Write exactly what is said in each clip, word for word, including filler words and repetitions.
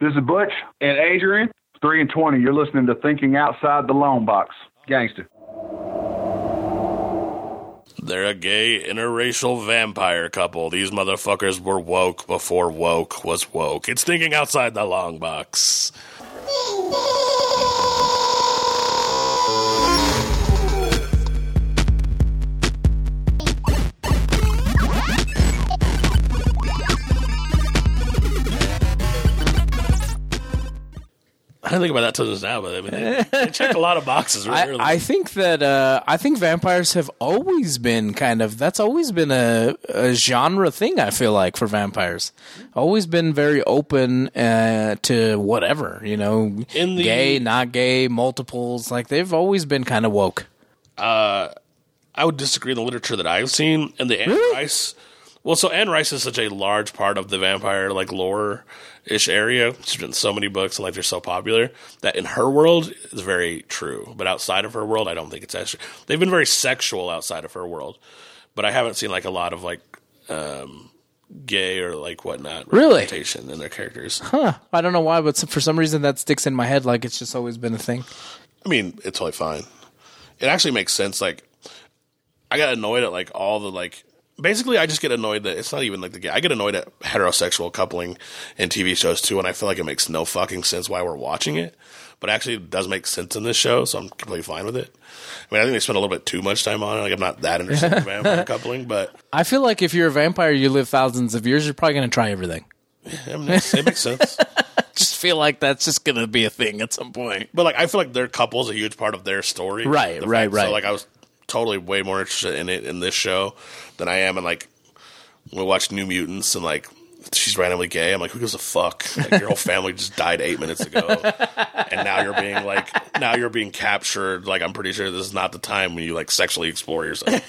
This is Butch and Adrian, three and twenty. You're listening to Thinking Outside the Loan Box. Gangster. They're a gay interracial vampire couple. These motherfuckers were woke before woke was woke. It's Thinking Outside the Long Box. I didn't think about that till just now, but I mean, they, they check a lot of boxes. Really. I, I think that uh, I think vampires have always been kind of that's always been a, a genre thing. I feel like for vampires, always been very open uh, to whatever, you know, in the, gay, not gay, multiples. Like they've always been kind of woke. Uh, I would disagree. The literature that I've seen and the Anne really? Rice. Well, so Anne Rice is such a large part of the vampire like lore. Ish area. She's written so many books and like they're so popular that in her world is very true. But outside of her world, I don't think it's actually. They've been very sexual outside of her world, but I haven't seen like a lot of like um, gay or like whatnot really representation in their characters. Huh? I don't know why, but for some reason that sticks in my head. Like it's just always been a thing. I mean, it's totally fine. It actually makes sense. Like I got annoyed at like all the like. Basically, I just get annoyed that it's not even like the gay. I get annoyed at heterosexual coupling in T V shows too, and I feel like it makes no fucking sense why we're watching it. But actually, it does make sense in this show, so I'm completely fine with it. I mean, I think they spend a little bit too much time on it. Like, I'm not that interested in vampire coupling, but I feel like if you're a vampire, you live thousands of years, you're probably going to try everything. Yeah, I mean, it makes sense. Just feel like that's just going to be a thing at some point. But like, I feel like their couple's a huge part of their story, right? The right, fact. right. So like, I was. Totally way more interested in it in this show than I am in like we watch New Mutants and like she's randomly gay. I'm like, who gives a fuck? Like, your whole family just died eight minutes ago, and now you're being like now you're being captured. Like I'm pretty sure this is not the time when you like sexually explore yourself.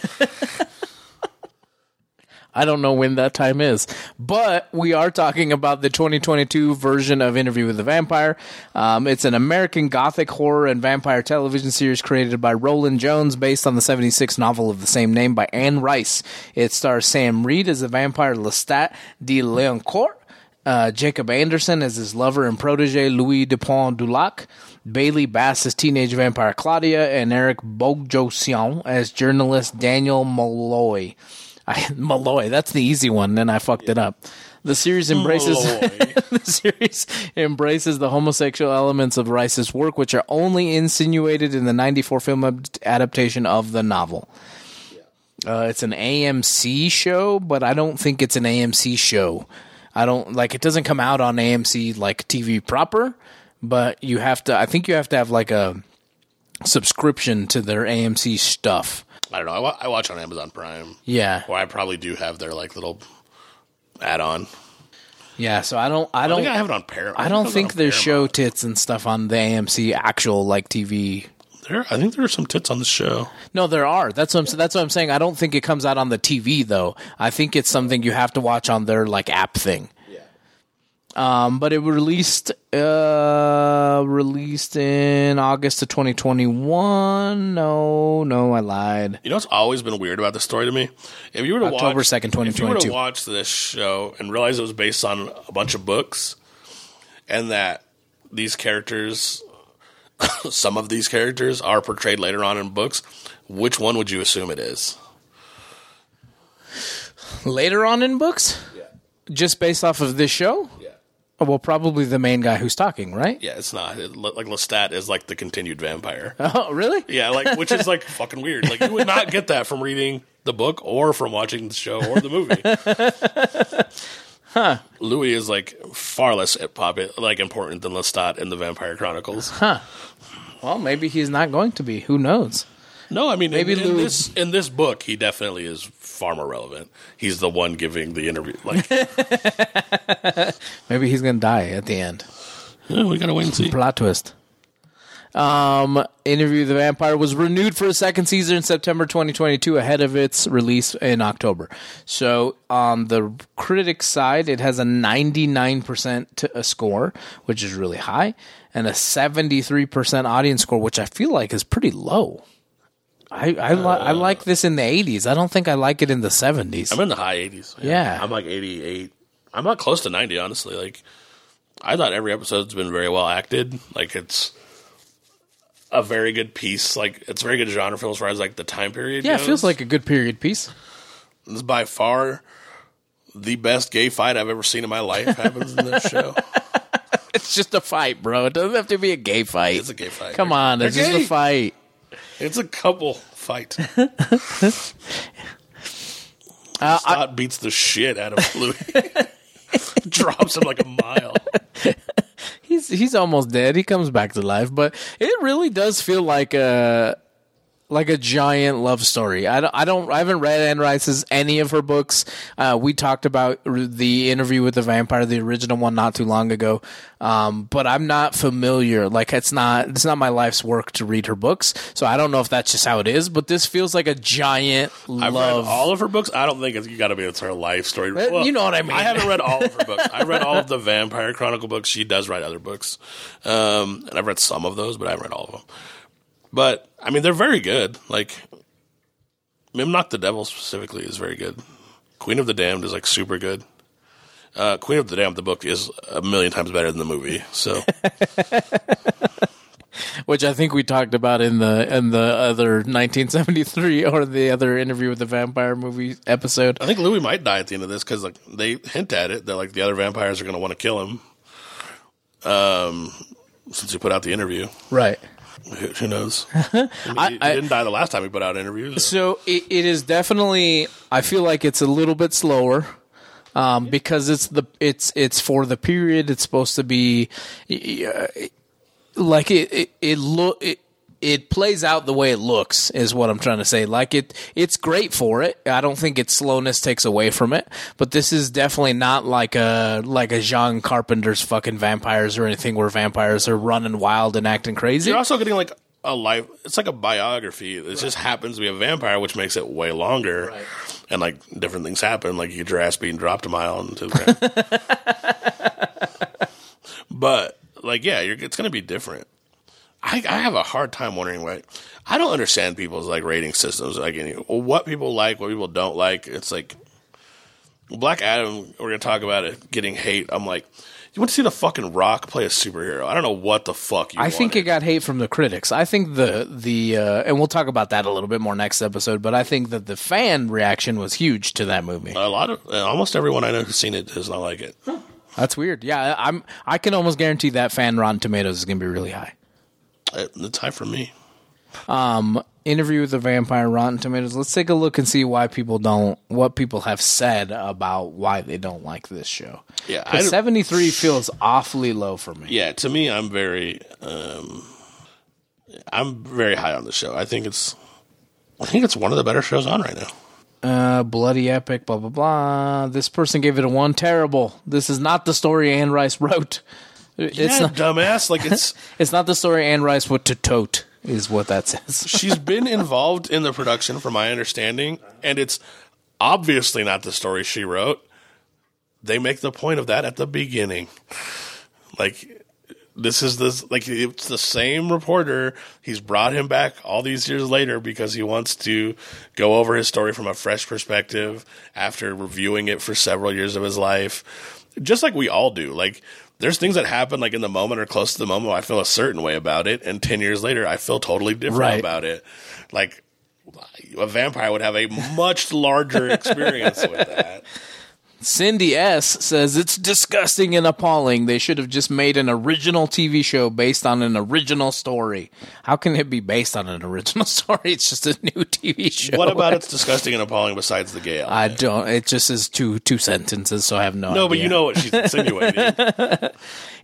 I don't know when that time is, but we are talking about the twenty twenty-two version of Interview with the Vampire. Um, it's an American Gothic horror and vampire television series created by Roland Jones based on the seventy-six novel of the same name by Anne Rice. It stars Sam Reed as the vampire Lestat de Lioncourt, uh, Jacob Anderson as his lover and protege Louis de Pointe du Lac, Bailey Bass as teenage vampire Claudia, and Eric Bogosian as journalist Daniel Molloy. I, Molloy, that's the easy one, and I fucked yeah. it up. The series embraces the series embraces the homosexual elements of Rice's work, which are only insinuated in the ninety-four film adaptation of the novel. Yeah. Uh, it's an A M C show, but I don't think it's an A M C show. I don't like it doesn't come out on A M C like T V proper, but you have to. I think you have to have like a subscription to their A M C stuff. I don't know. I, wa- I watch on Amazon Prime. Yeah. Or I probably do have their like little add-on. Yeah. So I don't. I don't. I think I have it on Paramount. I don't I think there's show tits and stuff on the A M C actual like T V. There, I think there are some tits on the show. No, there are. That's what I'm. That's what I'm saying. I don't think it comes out on the T V though. I think it's something you have to watch on their like app thing. Um, but it released uh, released in August of twenty twenty-one. No, no, I lied. You know what's always been weird about this story to me? If you were to October watch, second, twenty twenty-two. If you were to watch this show and realize it was based on a bunch of books and that these characters, some of these characters are portrayed later on in books, which one would you assume it is? Later on in books? Yeah. Just based off of this show? Yeah. Well, probably the main guy who's talking, right? Yeah, it's not. It, like, Lestat is, like, the continued vampire. Oh, really? Yeah, like, which is, like, fucking weird. Like, you would not get that from reading the book or from watching the show or the movie. Huh. Louis is, like, far less pop- like important than Lestat in the Vampire Chronicles. Huh. Well, maybe he's not going to be. Who knows? No, I mean, maybe in, in, this, in this book, he definitely is far more relevant. He's the one giving the interview. Like, maybe he's going to die at the end. Yeah, we got to wait and see. Plot twist. Um, Interview with the Vampire was renewed for a second season in September twenty twenty-two ahead of its release in October. So on the critics' side, it has a ninety-nine percent to a score, which is really high, and a seventy-three percent audience score, which I feel like is pretty low. I I, li- uh, I like this in the eighties. I don't think I like it in the seventies. I'm in the high eighties. Yeah. yeah. I'm like eighty-eight. I'm not close to ninety, honestly. Like I thought every episode's been very well acted. Like, it's a very good piece. Like, it's a very good genre film as far as, like, the time period Yeah, goes. It feels like a good period piece. This is by far the best gay fight I've ever seen in my life happens in this show. It's just a fight, bro. It doesn't have to be a gay fight. It's a gay fight. Come on, it's just a fight. It's a couple fight. Uh, Stott beats the shit out of Louis. Drops him like a mile. He's he's almost dead. He comes back to life, but it really does feel like a like a giant love story. I don't I don't I haven't read Anne Rice's any of her books. Uh, we talked about the Interview with the Vampire, the original one, not too long ago. Um, but I'm not familiar. Like it's not it's not my life's work to read her books, so I don't know if that's just how it is. But this feels like a giant love. I've read all of her books. I don't think it's got to be it's her life story. Well, you know what I mean. I haven't read all of her books. I've read all of the Vampire Chronicle books. She does write other books, um, and I've read some of those, but I haven't read all of them. But I mean, they're very good. Like Memnoch the Devil specifically is very good. Queen of the Damned is like super good. Uh, Queen of the Damned, the book, is a million times better than the movie. So, which I think we talked about in the in the other nineteen seventy-three or the other Interview with the Vampire movie episode. I think Louis might die at the end of this because like they hint at it that like the other vampires are going to want to kill him. Um, since he put out the interview, right? Who knows? I mean, he, I, he didn't die the last time he put out interviews. Or. So it, it is definitely. I feel like it's a little bit slower. Um, because it's the it's it's for the period it's supposed to be, uh, like it it it, lo- it it plays out the way it looks is what I'm trying to say. Like it it's great for it. I don't think its slowness takes away from it. But this is definitely not like a like a Jean Carpenter's fucking vampires or anything where vampires are running wild and acting crazy. You're also getting like a life. It's like a biography. It right. just happens to be a vampire, which makes it way longer. Right. And, like, different things happen. Like, you get your ass beaten, dropped a mile into the ground. But, like, yeah, you're, it's going to be different. I, I have a hard time wondering why. I don't understand people's, like, rating systems. Like, any, what people like, what people don't like. It's like Black Adam, we're going to talk about it, getting hate. I'm like, you want to see The fucking Rock play a superhero? I don't know what the fuck you I wanted. Think it got hate from the critics. I think the the uh, and we'll talk about that a little bit more next episode. But I think that the fan reaction was huge to that movie. A lot of almost everyone I know who's seen it does not like it. Huh. That's weird. Yeah, I'm. I can almost guarantee that fan Rotten Tomatoes is going to be really high. It, it's high for me. Um, Interview with the Vampire, Rotten Tomatoes. Let's take a look and see why people don't, what people have said about why they don't like this show. Yeah, I seventy-three feels awfully low for me. Yeah, to me, I'm very, um, I'm very high on the show. I think it's, I think it's one of the better shows on right now. Uh, bloody epic, blah blah blah. This person gave it a one. Terrible. This is not the story Anne Rice wrote. It's yeah, not, dumbass. Like it's, it's not the story Anne Rice wrote to tote. Is what that says. She's been involved in the production, from my understanding, and it's obviously not the story she wrote. They make the point of that at the beginning. Like, this is this, like, it's the same reporter. He's brought him back all these years later because he wants to go over his story from a fresh perspective after reviewing it for several years of his life. Just like we all do. Like, there's things that happen like in the moment or close to the moment where I feel a certain way about it, and ten years later I feel totally different right. about it. Like a vampire would have a much larger experience with that. Cindy S. says it's disgusting and appalling. They should have just made an original T V show based on an original story. How can it be based on an original story? It's just a new T V show. What about it's disgusting and appalling besides the gay element? I don't. It just is two two sentences, so I have no, no idea. No, but you know what she's insinuating.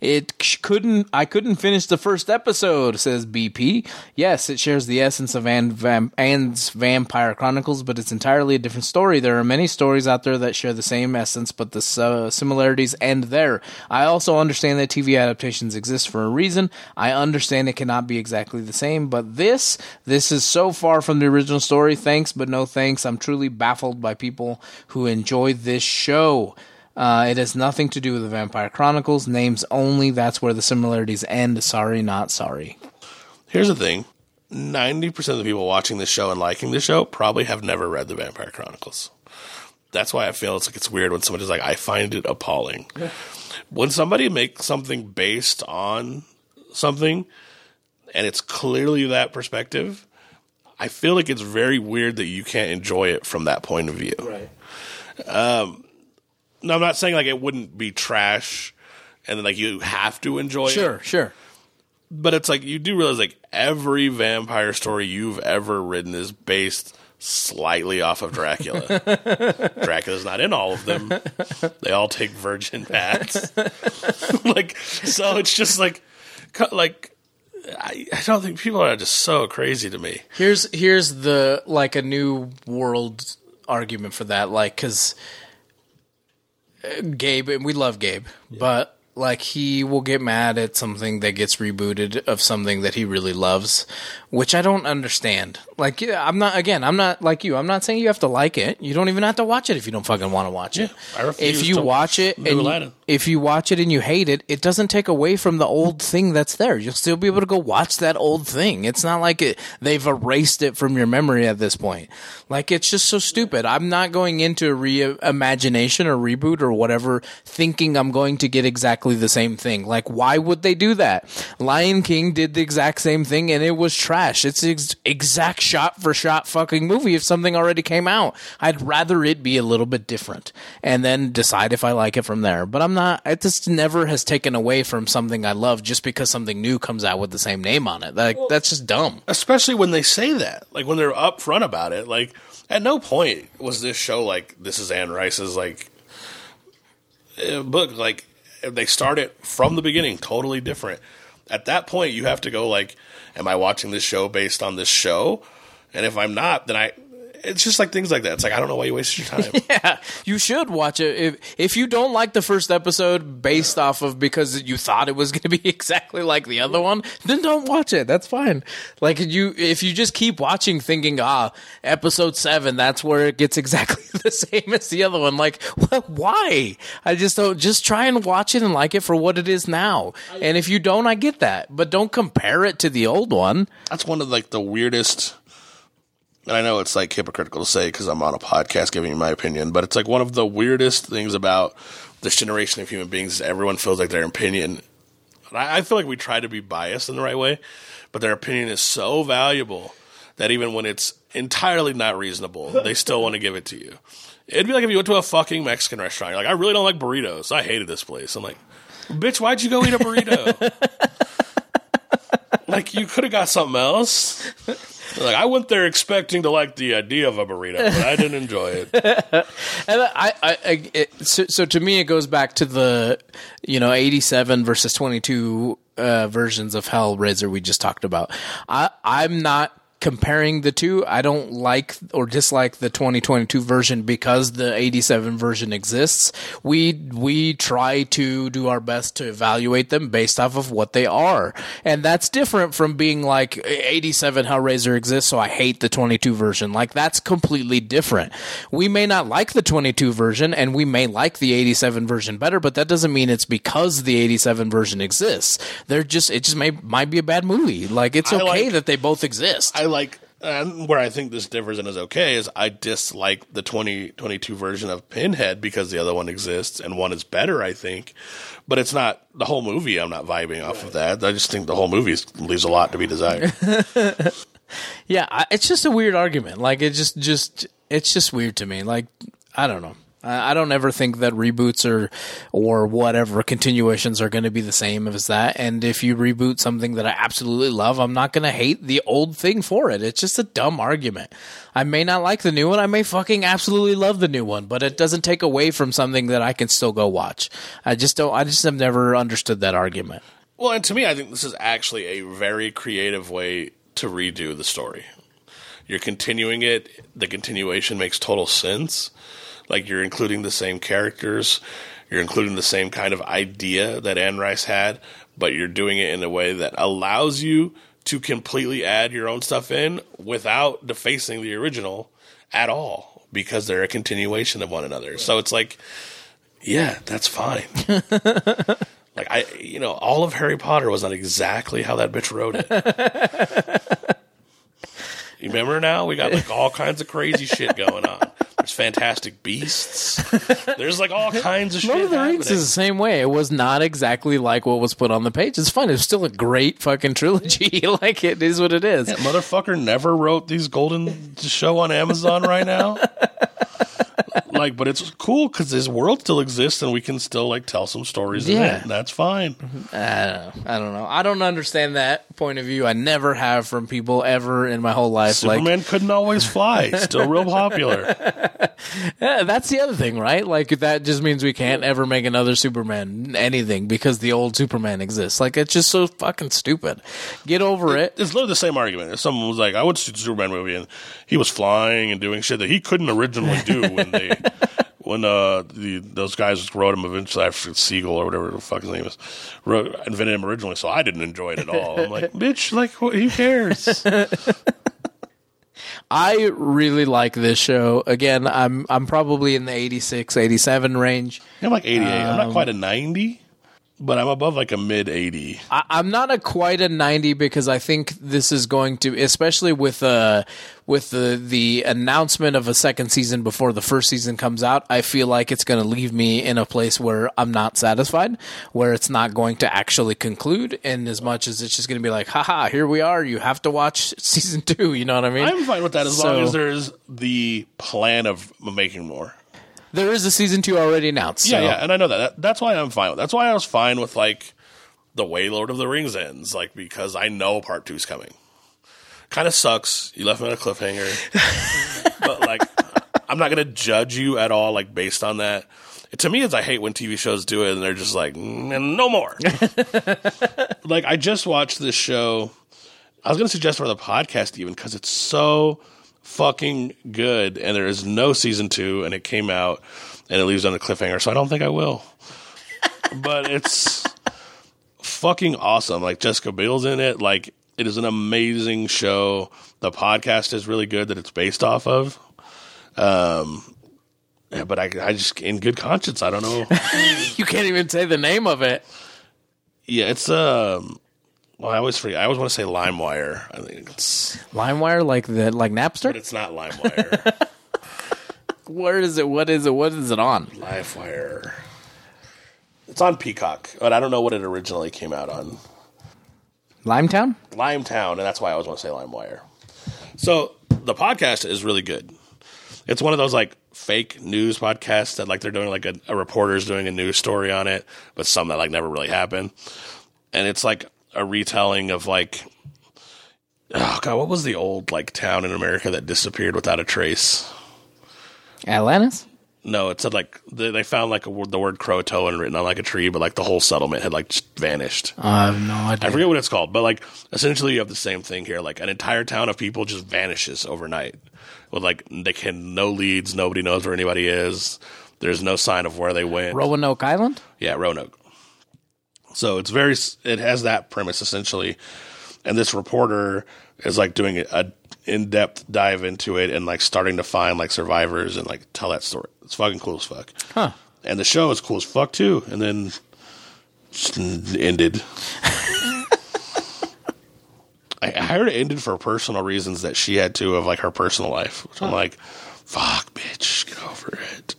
It couldn't. I couldn't finish the first episode, says B P. Yes, it shares the essence of Anne, Vamp- Anne's Vampire Chronicles, but it's entirely a different story. There are many stories out there that share the same essence. Since, but the uh, similarities end there. I also understand that T V adaptations exist for a reason. I understand it cannot be exactly the same, but this, this is so far from the original story. Thanks, but no thanks. I'm truly baffled by people who enjoy this show. Uh, it has nothing to do with the Vampire Chronicles. Names only. That's where the similarities end. Sorry, not sorry. Here's the thing. ninety percent of the people watching this show and liking this show probably have never read the Vampire Chronicles. that's why I feel it's like it's weird when somebody's like, I find it appalling. Yeah. When somebody makes something based on something and it's clearly that perspective, I feel like it's very weird that you can't enjoy it from that point of view. Right. Um, no, I'm not saying like it wouldn't be trash and then like you have to enjoy sure, it. Sure, sure. But it's like you do realize like every vampire story you've ever written is based slightly off of Dracula. Dracula's not in all of them. They all take virgin baths. Like so it's just like like I, I don't think people are just so crazy to me. Here's here's the like a new world argument for that, like cuz Gabe, and we love Gabe, yeah. but like he will get mad at something that gets rebooted of something that he really loves, which I don't understand. Like, yeah, I'm not, again, I'm not like you. I'm not saying you have to like it. You don't even have to watch it if you don't fucking want to watch it. Yeah, I refuse if you to watch it, and you, if you watch it and you hate it, it doesn't take away from the old thing that's there. You'll still be able to go watch that old thing. It's not like it, they've erased it from your memory at this point. Like, it's just so stupid. I'm not going into a reimagination or reboot or whatever thinking I'm going to get exactly the same thing. Like, why would they do that? Lion King did the exact same thing and it was trash. It's the ex- exact shot for shot fucking movie if something already came out. I'd rather it be a little bit different and then decide if I like it from there. But I'm not, it just never has taken away from something I love just because something new comes out with the same name on it. Like, well, that's just dumb. Especially when they say that. Like, when they're upfront about it. Like, at no point was this show like, this is Anne Rice's, like, book. Like, they start it from the beginning, totally different. At that point, you have to go like, am I watching this show based on this show? And if I'm not, then I – it's just like things like that. It's like I don't know why you wasted your time. Yeah, you should watch it. If, if you don't like the first episode based off of because you thought it was going to be exactly like the other one, then don't watch it. That's fine. Like you, if you just keep watching thinking, ah, episode seven, that's where it gets exactly the same as the other one. Like, what, why? I just don't. Just try and watch it and like it for what it is now. I, and if you don't, I get that. But don't compare it to the old one. That's one of like the weirdest – and I know it's like hypocritical to say because I'm on a podcast giving you my opinion, but it's like one of the weirdest things about this generation of human beings is everyone feels like their opinion. And I, I feel like we try to be biased in the right way, but their opinion is so valuable that even when it's entirely not reasonable, they still want to give it to you. It'd be like if you went to a fucking Mexican restaurant. You're like, I really don't like burritos. I hated this place. I'm like, bitch, why'd you go eat a burrito? Like, you could have got something else. Like, I went there expecting to like the idea of a burrito, but I didn't enjoy it. And I, I, I it, so, so to me, it goes back to the, you know, eighty-seven versus twenty-two uh, versions of Hellraiser we just talked about. I, I'm not comparing the two. I don't like or dislike the twenty twenty-two version because the eighty-seven version exists. We we try to do our best to evaluate them based off of what they are. And that's different from being like eighty-seven Hellraiser exists, so I hate the twenty-two version. Like, that's completely different. We may not like the twenty-two version and we may like the eighty-seven version better, but that doesn't mean it's because the eighty-seven version exists. They're just it just may might be a bad movie. Like, it's okay like, that they both exist. I like and where I think this differs and is okay is I dislike the twenty twenty-two version of Pinhead because the other one exists and one is better, I think, but it's not the whole movie. I'm not vibing off of that. I just think the whole movie leaves a lot to be desired. Yeah, I, it's just a weird argument. Like it just just it's just weird to me. Like I don't know. I don't ever think that reboots or or whatever continuations are going to be the same as that. And if you reboot something that I absolutely love, I'm not going to hate the old thing for it. It's just a dumb argument. I may not like the new one. I may fucking absolutely love the new one, but it doesn't take away from something that I can still go watch. I just don't. I just have never understood that argument. Well, and to me, I think this is actually a very creative way to redo the story. You're continuing it. The continuation makes total sense. Like, you're including the same characters, you're including the same kind of idea that Anne Rice had, but you're doing it in a way that allows you to completely add your own stuff in without defacing the original at all, because they're a continuation of one another. So it's like, yeah, that's fine. Like, I, you know, all of Harry Potter was not exactly how that bitch wrote it. You remember now? We got, like, all kinds of crazy shit going on. watch Fantastic Beasts. There's like all kinds of shit. Lord of the Rings is the same way. It was not exactly like what was put on the page. It's fine. It's still a great fucking trilogy. Like, it is what it is. That motherfucker never wrote these golden show on Amazon right now. Like, but it's cool because this world still exists and we can still like tell some stories. Yeah, in it, and that's fine. I don't know. I don't know. I don't understand that point of view. I never have from people ever in my whole life. Superman like, couldn't always fly. Still real popular. Yeah, that's the other thing, right? Like, that just means we can't ever make another Superman anything because the old Superman exists. Like, it's just so fucking stupid. Get over it. it. It's literally the same argument. If someone was like, I would shoot a Superman movie and he was flying and doing shit that he couldn't originally do when they when uh the, those guys wrote him eventually, I forget, Siegel or whatever the fuck his name is, wrote, invented him originally, so I didn't enjoy it at all. I'm like, bitch, like, who cares? I really like this show. Again, I'm I'm probably in the eighty-six, eighty-seven range. I'm like eighty-eight. Um, I'm not quite a ninety, but I'm above like a mid eighty. I, I'm not a quite a ninety because I think this is going to, especially with uh with the the announcement of a second season before the first season comes out, I feel like it's going to leave me in a place where I'm not satisfied, where it's not going to actually conclude, and as much as it's just going to be like, haha, here we are, you have to watch season two, you know what I mean? I'm fine with that as so, long as there's the plan of making more. There is a season two already announced. Yeah, so. yeah, and I know that. that. That's why I'm fine with That's why I was fine with, like, the way Lord of the Rings ends, like, because I know part two's coming. Kind of sucks. You left me on a cliffhanger. But, like, I'm not going to judge you at all, like, based on that. To me, it's I hate when T V shows do it, and they're just like, no more. Like, I just watched this show. I was going to suggest for the podcast, even, because it's so fucking good, and there is no season two, and it came out, and it leaves on a cliffhanger, so I don't think I will. But it's fucking awesome. Like, Jessica Biel's in it. Like, it is an amazing show. The podcast is really good that it's based off of. Um, yeah, but I, I just, in good conscience, I don't know. You can't even say the name of it. Yeah, it's um. Well, I always forget. I always want to say LimeWire. I think it's LimeWire, like the like Napster, but it's not LimeWire. Where is it? What is it? What is it on? LiveWire. It's on Peacock, but I don't know what it originally came out on. LimeTown. LimeTown, and that's why I always want to say LimeWire. So the podcast is really good. It's one of those like fake news podcasts that like they're doing like a, a reporter's doing a news story on it, but some that like never really happened, and it's like a retelling of like, oh god, what was the old like town in America that disappeared without a trace? Atlantis? No, it said like they, they found like a, the word Croatoan written on like a tree, but like the whole settlement had like just vanished. I have no idea. I forget what it's called, but like essentially you have the same thing here. Like an entire town of people just vanishes overnight with like they can no leads, nobody knows where anybody is. There's no sign of where they went. Roanoke Island? Yeah, Roanoke. So it's very, it has that premise essentially. And this reporter is like doing a in-depth dive into it and like starting to find like survivors and like tell that story. It's fucking cool as fuck. Huh. And the show is cool as fuck too. And then ended. I heard it ended for personal reasons that she had to of like her personal life. Which I'm huh. like, fuck bitch, get over it.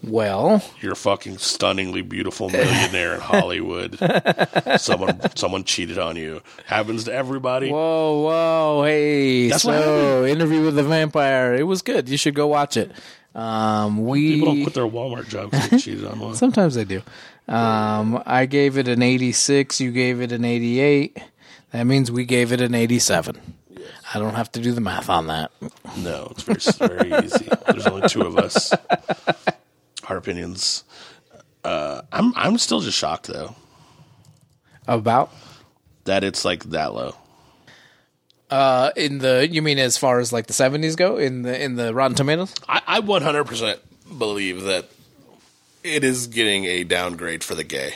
Well, you're a fucking stunningly beautiful millionaire in Hollywood. Someone, someone cheated on you. Happens to everybody. Whoa, whoa, hey! That's so, Interview with the Vampire. It was good. You should go watch it. Um, we people don't put their Walmart jobs to get cheated on. One. Sometimes they do. Um, I gave it an eighty-six. You gave it an eighty-eight. That means we gave it an eighty-seven. Yes. I don't have to do the math on that. No, it's very, very easy. There's only two of us. Our opinions. Uh, I'm I'm still just shocked though. About that, it's like that low. Uh, in the you mean as far as like the seventies go in the in the Rotten Tomatoes? I, I one hundred percent believe that it is getting a downgrade for the gay.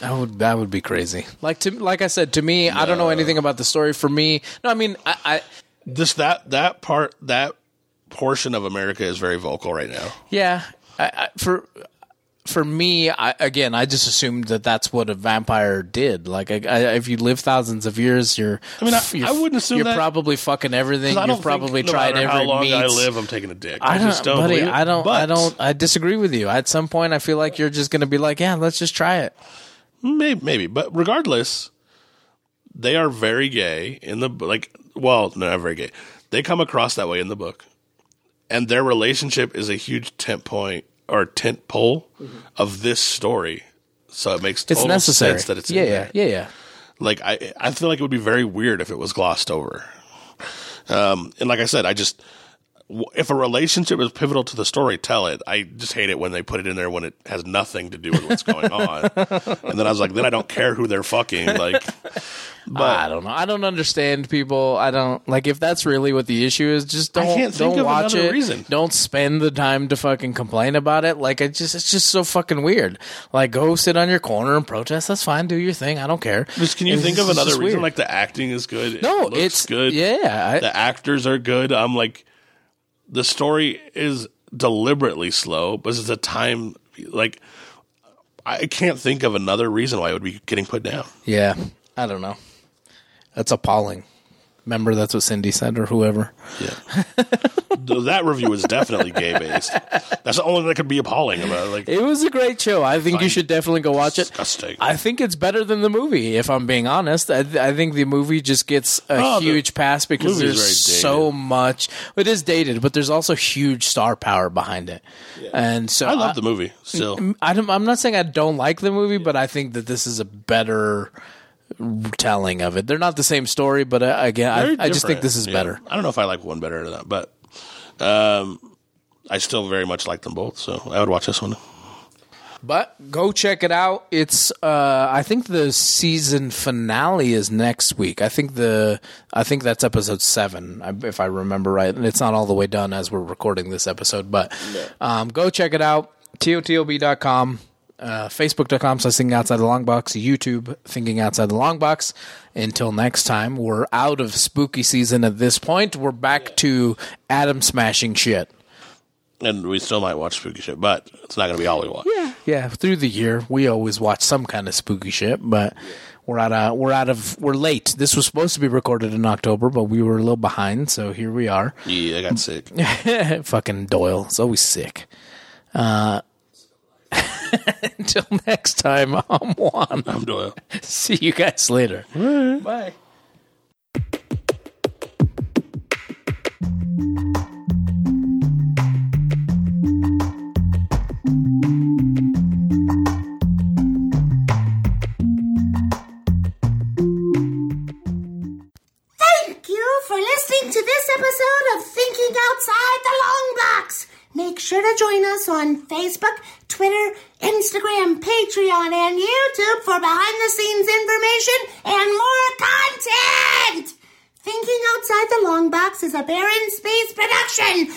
I would that would be crazy. Like to like I said to me, no. I don't know anything about the story. For me, no, I mean I, I this that that part that portion of America is very vocal right now. Yeah. I, I, for for me, I, again, I just assumed that that's what a vampire did. Like, I, I, if you live thousands of years, you're. I mean, I, you're, I wouldn't assume you're that. Probably fucking everything. You've probably no tried every. How long meat. I live, I'm taking a dick. I, I don't, just don't buddy, believe it. I don't. But, I don't. I disagree with you. At some point, I feel like you're just going to be like, yeah, let's just try it. Maybe, maybe, but regardless, they are very gay in the like. Well, no, not very gay. They come across that way in the book, and their relationship is a huge tent point. Or tent pole mm-hmm. of this story, so it makes total it's necessary. Sense that it's yeah, in there. Yeah, yeah, yeah. Like I, I feel like it would be very weird if it was glossed over. Um, and like I said, I just if a relationship is pivotal to the story, tell it. I just hate it when they put it in there when it has nothing to do with what's going on. And then I was like, then I don't care who they're fucking. Like, but I don't know. I don't understand people. I don't like if that's really what the issue is. Just don't I can't think don't of watch it. Reason. Don't spend the time to fucking complain about it. Like, it just it's just so fucking weird. Like, go sit on your corner and protest. That's fine. Do your thing. I don't care. Just, can you and think of another reason? Weird. Like the acting is good. No, it looks it's good. Yeah, I, the actors are good. I'm like. The story is deliberately slow, but it's a time like I can't think of another reason why it would be getting put down. Yeah, I don't know. That's appalling. Remember, that's what Cindy said, or whoever. Yeah, that review was definitely gay based. That's the only thing that could be appalling about it. Like, it was a great show. I think you should definitely go watch disgusting. It. I think it's better than the movie. If I'm being honest, I, th- I think the movie just gets a oh, huge the pass because there's so much. It is dated, but there's also huge star power behind it, yeah. And so I love I, the movie. Still, I don't, I'm not saying I don't like the movie, but I think that this is a better. Telling of it. They're not the same story, but uh, again, I, I just think this is yeah. better. I don't know if I like one better or not, but um, I still very much like them both, so I would watch this one. But go check it out. It's uh, I think the season finale is next week. I think the I think that's episode seven, if I remember right. And it's not all the way done as we're recording this episode, but no. um, go check it out. T O T L B dot com. Uh, Facebook dot com slash Thinking Outside the Long Box, YouTube, Thinking Outside the Long Box. Until next time, we're out of spooky season at this point. We're back yeah. to atom smashing shit. And we still might watch spooky shit, but it's not going to be all we watch. Yeah, yeah. Through the year, we always watch some kind of spooky shit, but we're out of, we're out of, we're late. This was supposed to be recorded in October, but we were a little behind, so here we are. Yeah, I got sick. Fucking Doyle. It's always sick. Uh, Until next time, I'm Juan. I'm Doyle. See you guys later. Bye. Bye. Thank you for listening to this episode of Thinking Outside the Long Box. Make sure to join us on Facebook, Twitter, Instagram, Patreon, and YouTube for behind-the-scenes information and more content! Thinking Outside the Long Box is a Barren Space production.